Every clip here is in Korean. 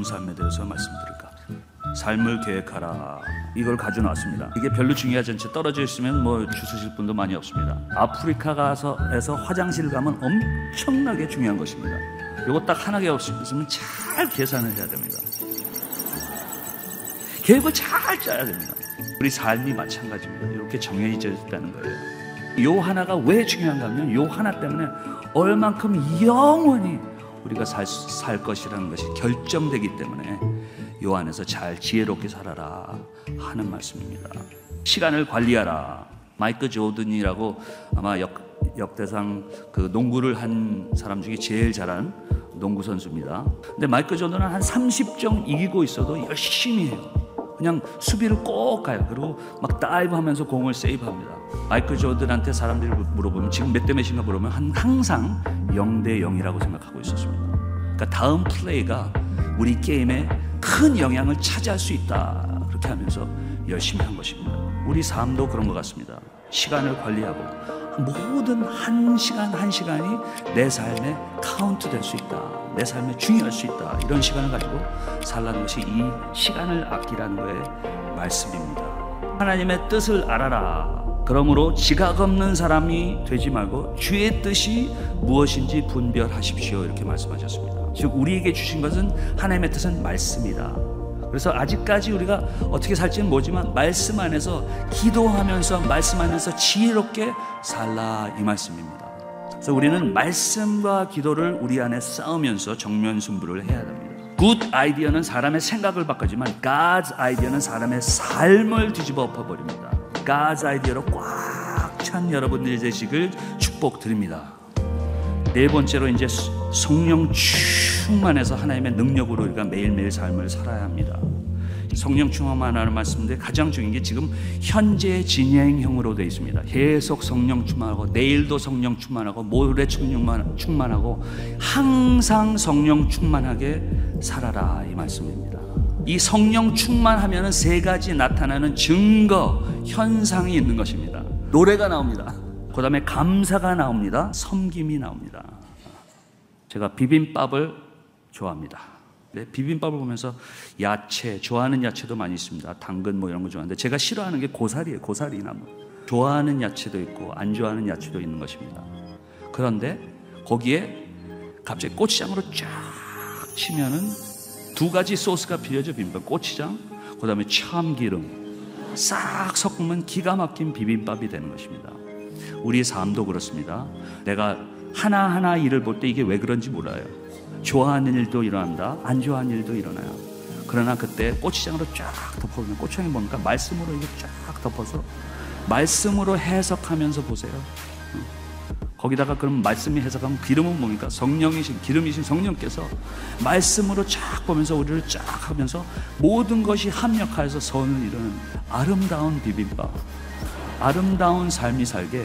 어떤 삶에 대해서 말씀드릴까? 삶을 계획하라, 이걸 가져놨습니다. 이게 별로 중요하지 않죠. 떨어져 있으면 뭐 주무실 분도 많이 없습니다. 아프리카 가서에서 화장실 가면 엄청나게 중요한 것입니다. 요거 딱 하나 계획 없으면 잘 계산을 해야 됩니다. 계획을 잘 짜야 됩니다. 우리 삶이 마찬가지입니다. 이렇게 정해져 있다는 거예요. 요 하나가 왜 중요한가 하면 요 하나 때문에 얼만큼 영원히 우리가 살 것이라는 것이 결정되기 때문에 요 안에서 잘 지혜롭게 살아라 하는 말씀입니다. 시간을 관리하라. 마이크 조던이라고 아마 역대상 그 농구를 한 사람 중에 제일 잘한 농구 선수입니다. 근데 마이크 조던은 한 30점 이기고 있어도 열심히 해요. 그냥 수비를 꼭 가요. 그리고 막 다이브하면서 공을 세이브합니다. 마이클 조던한테 사람들이 물어보면 지금 몇 대 몇인가 물어보면 항상 0대 0이라고 생각하고 있었습니다. 그러니까 다음 플레이가 우리 게임에 큰 영향을 차지할 수 있다, 그렇게 하면서 열심히 한 것입니다. 우리 삶도 그런 것 같습니다. 시간을 관리하고 모든 한 시간 한 시간이 내 삶에 카운트 될 수 있다, 내 삶에 중요할 수 있다, 이런 시간을 가지고 살라는 것이 이 시간을 아끼라는 거의 말씀입니다. 하나님의 뜻을 알아라. 그러므로 지각 없는 사람이 되지 말고 주의 뜻이 무엇인지 분별하십시오, 이렇게 말씀하셨습니다. 즉 우리에게 주신 것은 하나님의 뜻은 말씀이다. 그래서 아직까지 우리가 어떻게 살지는 모르지만 말씀 안에서 기도하면서 말씀 안에서 지혜롭게 살라, 이 말씀입니다. 그래서 우리는 말씀과 기도를 우리 안에 싸우면서 정면 승부를 해야 됩니다. Good idea는 사람의 생각을 바꾸지만 God's idea는 사람의 삶을 뒤집어 엎어버립니다. God's idea로 꽉 찬 여러분들의 되시길 축복드립니다. 네 번째로 이제 성령 충만해서 하나님의 능력으로 우리가 매일매일 삶을 살아야 합니다. 성령 충만하는 말씀인데 가장 중요한 게 지금 현재 진행형으로 되어 있습니다. 계속 성령 충만하고 내일도 성령 충만하고 모레 충만하고 항상 성령 충만하게 살아라, 이 말씀입니다. 이 성령 충만하면은 세 가지 나타나는 증거 현상이 있는 것입니다. 노래가 나옵니다. 그 다음에 감사가 나옵니다. 섬김이 나옵니다. 제가 비빔밥을 좋아합니다. 비빔밥을 보면서 야채, 좋아하는 야채도 많이 있습니다. 당근 뭐 이런 거 좋아하는데 제가 싫어하는 게 고사리예요. 고사리 나무. 좋아하는 야채도 있고 안 좋아하는 야채도 있는 것입니다. 그런데 거기에 갑자기 고추장으로 쫙 치면은 두 가지 소스가 빌려져 비빔밥. 고추장, 그 다음에 참기름 싹 섞으면 기가 막힌 비빔밥이 되는 것입니다. 우리의 삶도 그렇습니다. 내가 하나하나 일을 볼 때 이게 왜 그런지 몰라요. 좋아하는 일도 일어난다, 안 좋아하는 일도 일어나요. 그러나 그때 고추장으로 쫙 덮어보면, 고추장이 뭡니까? 말씀으로 이게 쫙 덮어서 말씀으로 해석하면서 보세요. 거기다가 그럼 말씀이 해석하면 기름은 뭡니까? 성령이신, 기름이신 성령께서 말씀으로 쫙 보면서 우리를 쫙 하면서 모든 것이 합력하여서 선을 이루는 아름다운 비빔밥, 아름다운 삶이 살게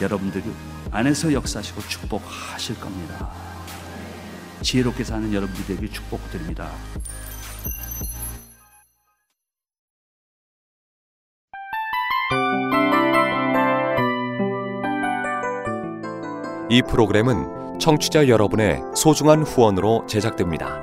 여러분들이 안에서 역사하시고 축복하실 겁니다. 지혜롭게 사는 여러분들에게 축복드립니다. 이 프로그램은 청취자 여러분의 소중한 후원으로 제작됩니다.